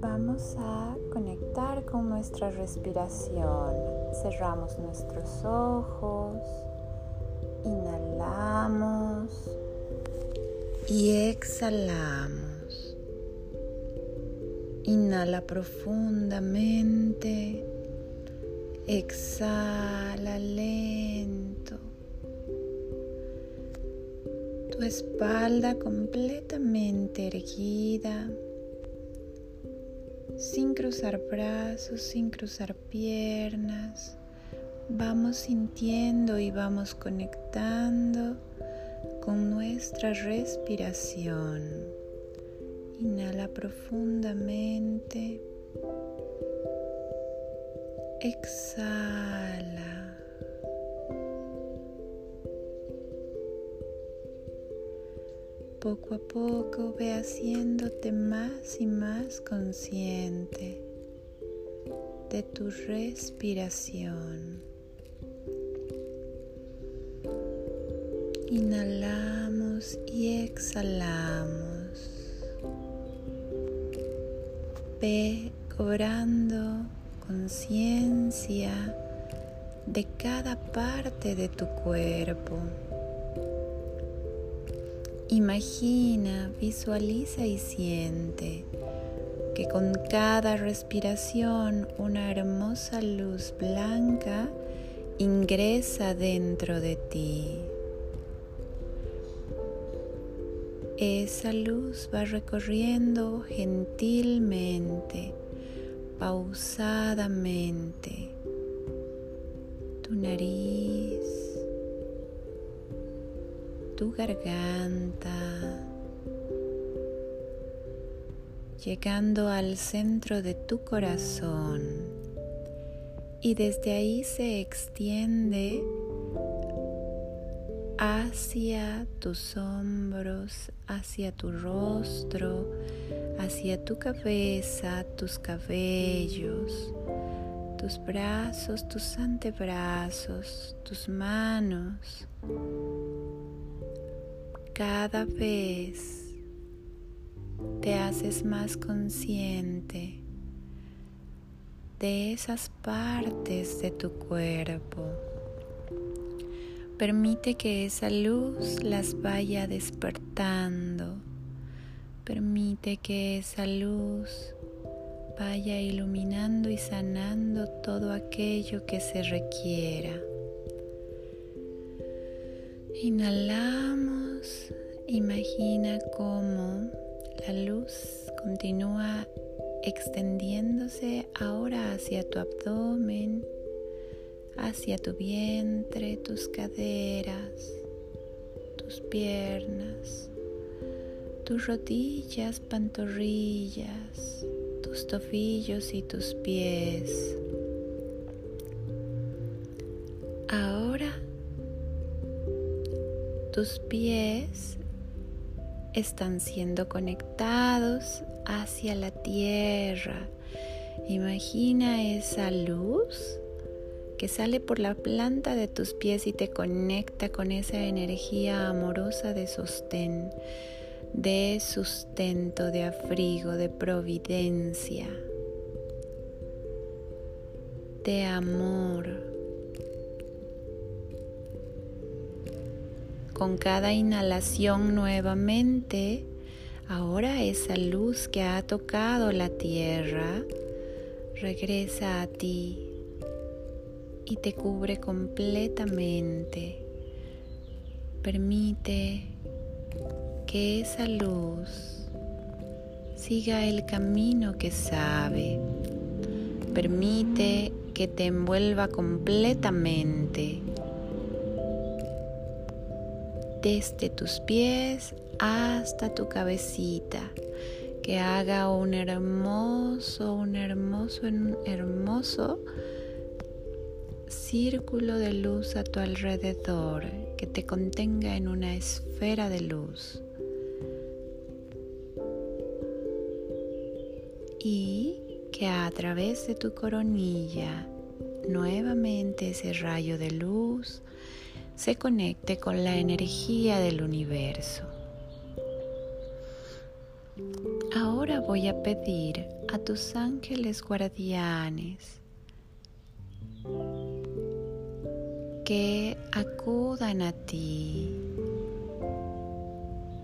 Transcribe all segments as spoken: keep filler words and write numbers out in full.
Vamos a conectar con nuestra respiración. Cerramos nuestros ojos, inhalamos y exhalamos. Inhala profundamente, exhala lento. Tu espalda completamente erguida, sin cruzar brazos, sin cruzar piernas. Vamos sintiendo y vamos conectando con nuestra respiración. Inhala profundamente. Exhala. Poco a poco ve haciéndote más y más consciente de tu respiración. Inhalamos y exhalamos. Ve cobrando conciencia de cada parte de tu cuerpo. Imagina, visualiza y siente que con cada respiración una hermosa luz blanca ingresa dentro de ti. Esa luz va recorriendo gentilmente, pausadamente, tu nariz, tu garganta, llegando al centro de tu corazón, y desde ahí se extiende hacia tus hombros, hacia tu rostro, hacia tu cabeza, tus cabellos, tus brazos, tus antebrazos, tus manos. Cada vez te haces más consciente de esas partes de tu cuerpo. Permite que esa luz las vaya despertando. Permite que esa luz vaya iluminando y sanando todo aquello que se requiera. Inhalamos. Imagina cómo la luz continúa extendiéndose ahora hacia tu abdomen, hacia tu vientre, tus caderas, tus piernas, tus rodillas, pantorrillas, tus tobillos y tus pies. Ahora tus pies están siendo conectados hacia la tierra. Imagina esa luz que sale por la planta de tus pies y te conecta con esa energía amorosa de sostén, de sustento, de abrigo, de providencia, de amor. Con cada inhalación nuevamente, ahora esa luz que ha tocado la tierra regresa a ti y te cubre completamente. Permite que esa luz siga el camino que sabe. Permite que te envuelva completamente. Desde tus pies hasta tu cabecita, que haga un hermoso, un hermoso, un hermoso círculo de luz a tu alrededor, que te contenga en una esfera de luz. Y que a través de tu coronilla, nuevamente ese rayo de luz se conecte con la energía del universo. Ahora voy a pedir a tus ángeles guardianes que acudan a ti,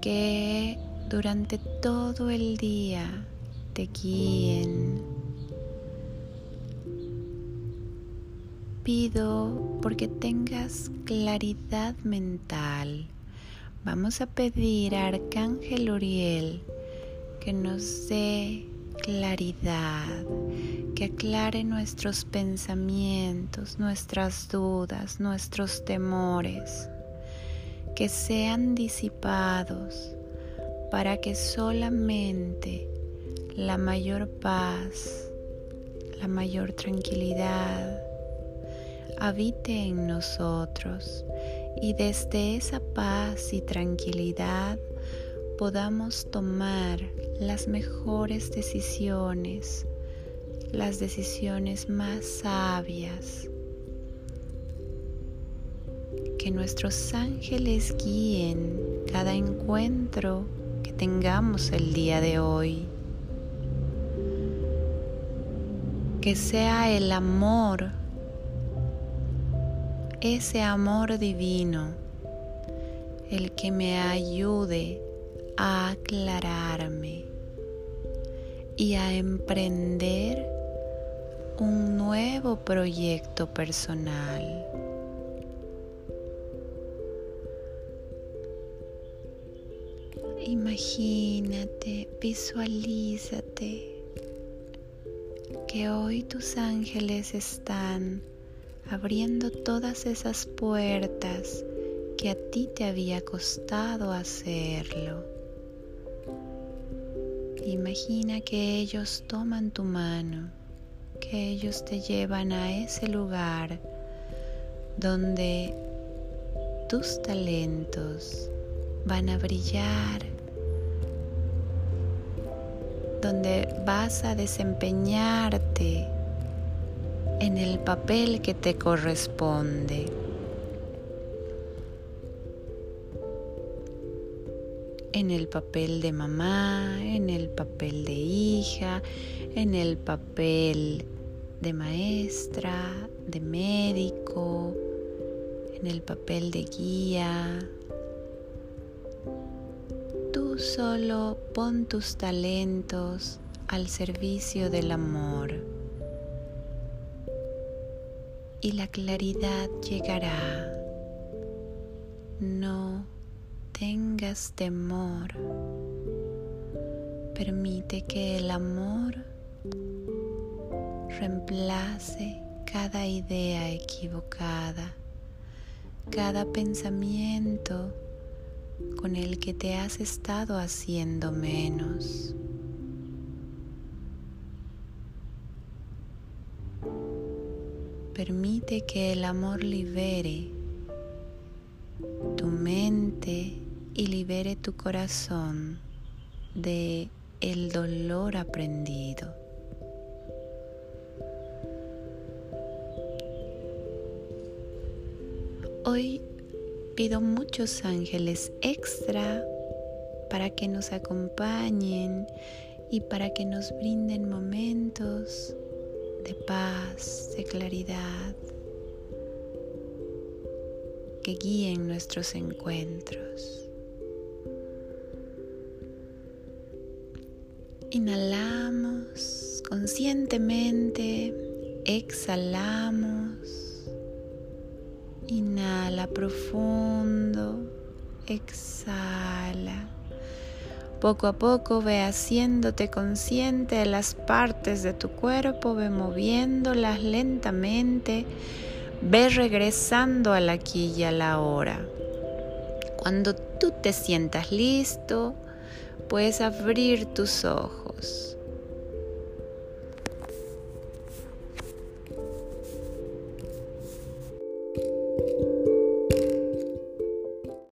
que durante todo el día te guíen. Pido porque tengas claridad mental. Vamos a pedir a Arcángel Uriel que nos dé claridad, que aclare nuestros pensamientos, nuestras dudas, nuestros temores, que sean disipados para que solamente la mayor paz, la mayor tranquilidad habite en nosotros y desde esa paz y tranquilidad podamos tomar las mejores decisiones, las decisiones más sabias. Que nuestros ángeles guíen cada encuentro que tengamos el día de hoy. Que sea el amor, ese amor divino, el que me ayude a aclararme y a emprender un nuevo proyecto personal. Imagínate, visualízate que hoy tus ángeles están abriendo todas esas puertas que a ti te había costado hacerlo. Imagina que ellos toman tu mano, que ellos te llevan a ese lugar donde tus talentos van a brillar, donde vas a desempeñarte en el papel que te corresponde. En el papel de mamá, en el papel de hija, en el papel de maestra, de médico, en el papel de guía. Tú solo pon tus talentos al servicio del amor. Y la claridad llegará. No tengas temor. Permite que el amor reemplace cada idea equivocada, cada pensamiento con el que te has estado haciendo menos. Permite que el amor libere tu mente y libere tu corazón de el dolor aprendido. Hoy pido muchos ángeles extra para que nos acompañen y para que nos brinden momentos de paz, de claridad, que guíen nuestros encuentros. Inhalamos conscientemente, exhalamos, inhala profundo, exhala. Poco a poco ve haciéndote consciente de las partes de tu cuerpo, ve moviéndolas lentamente, ve regresando al aquí y a la ahora. Cuando tú te sientas listo, puedes abrir tus ojos.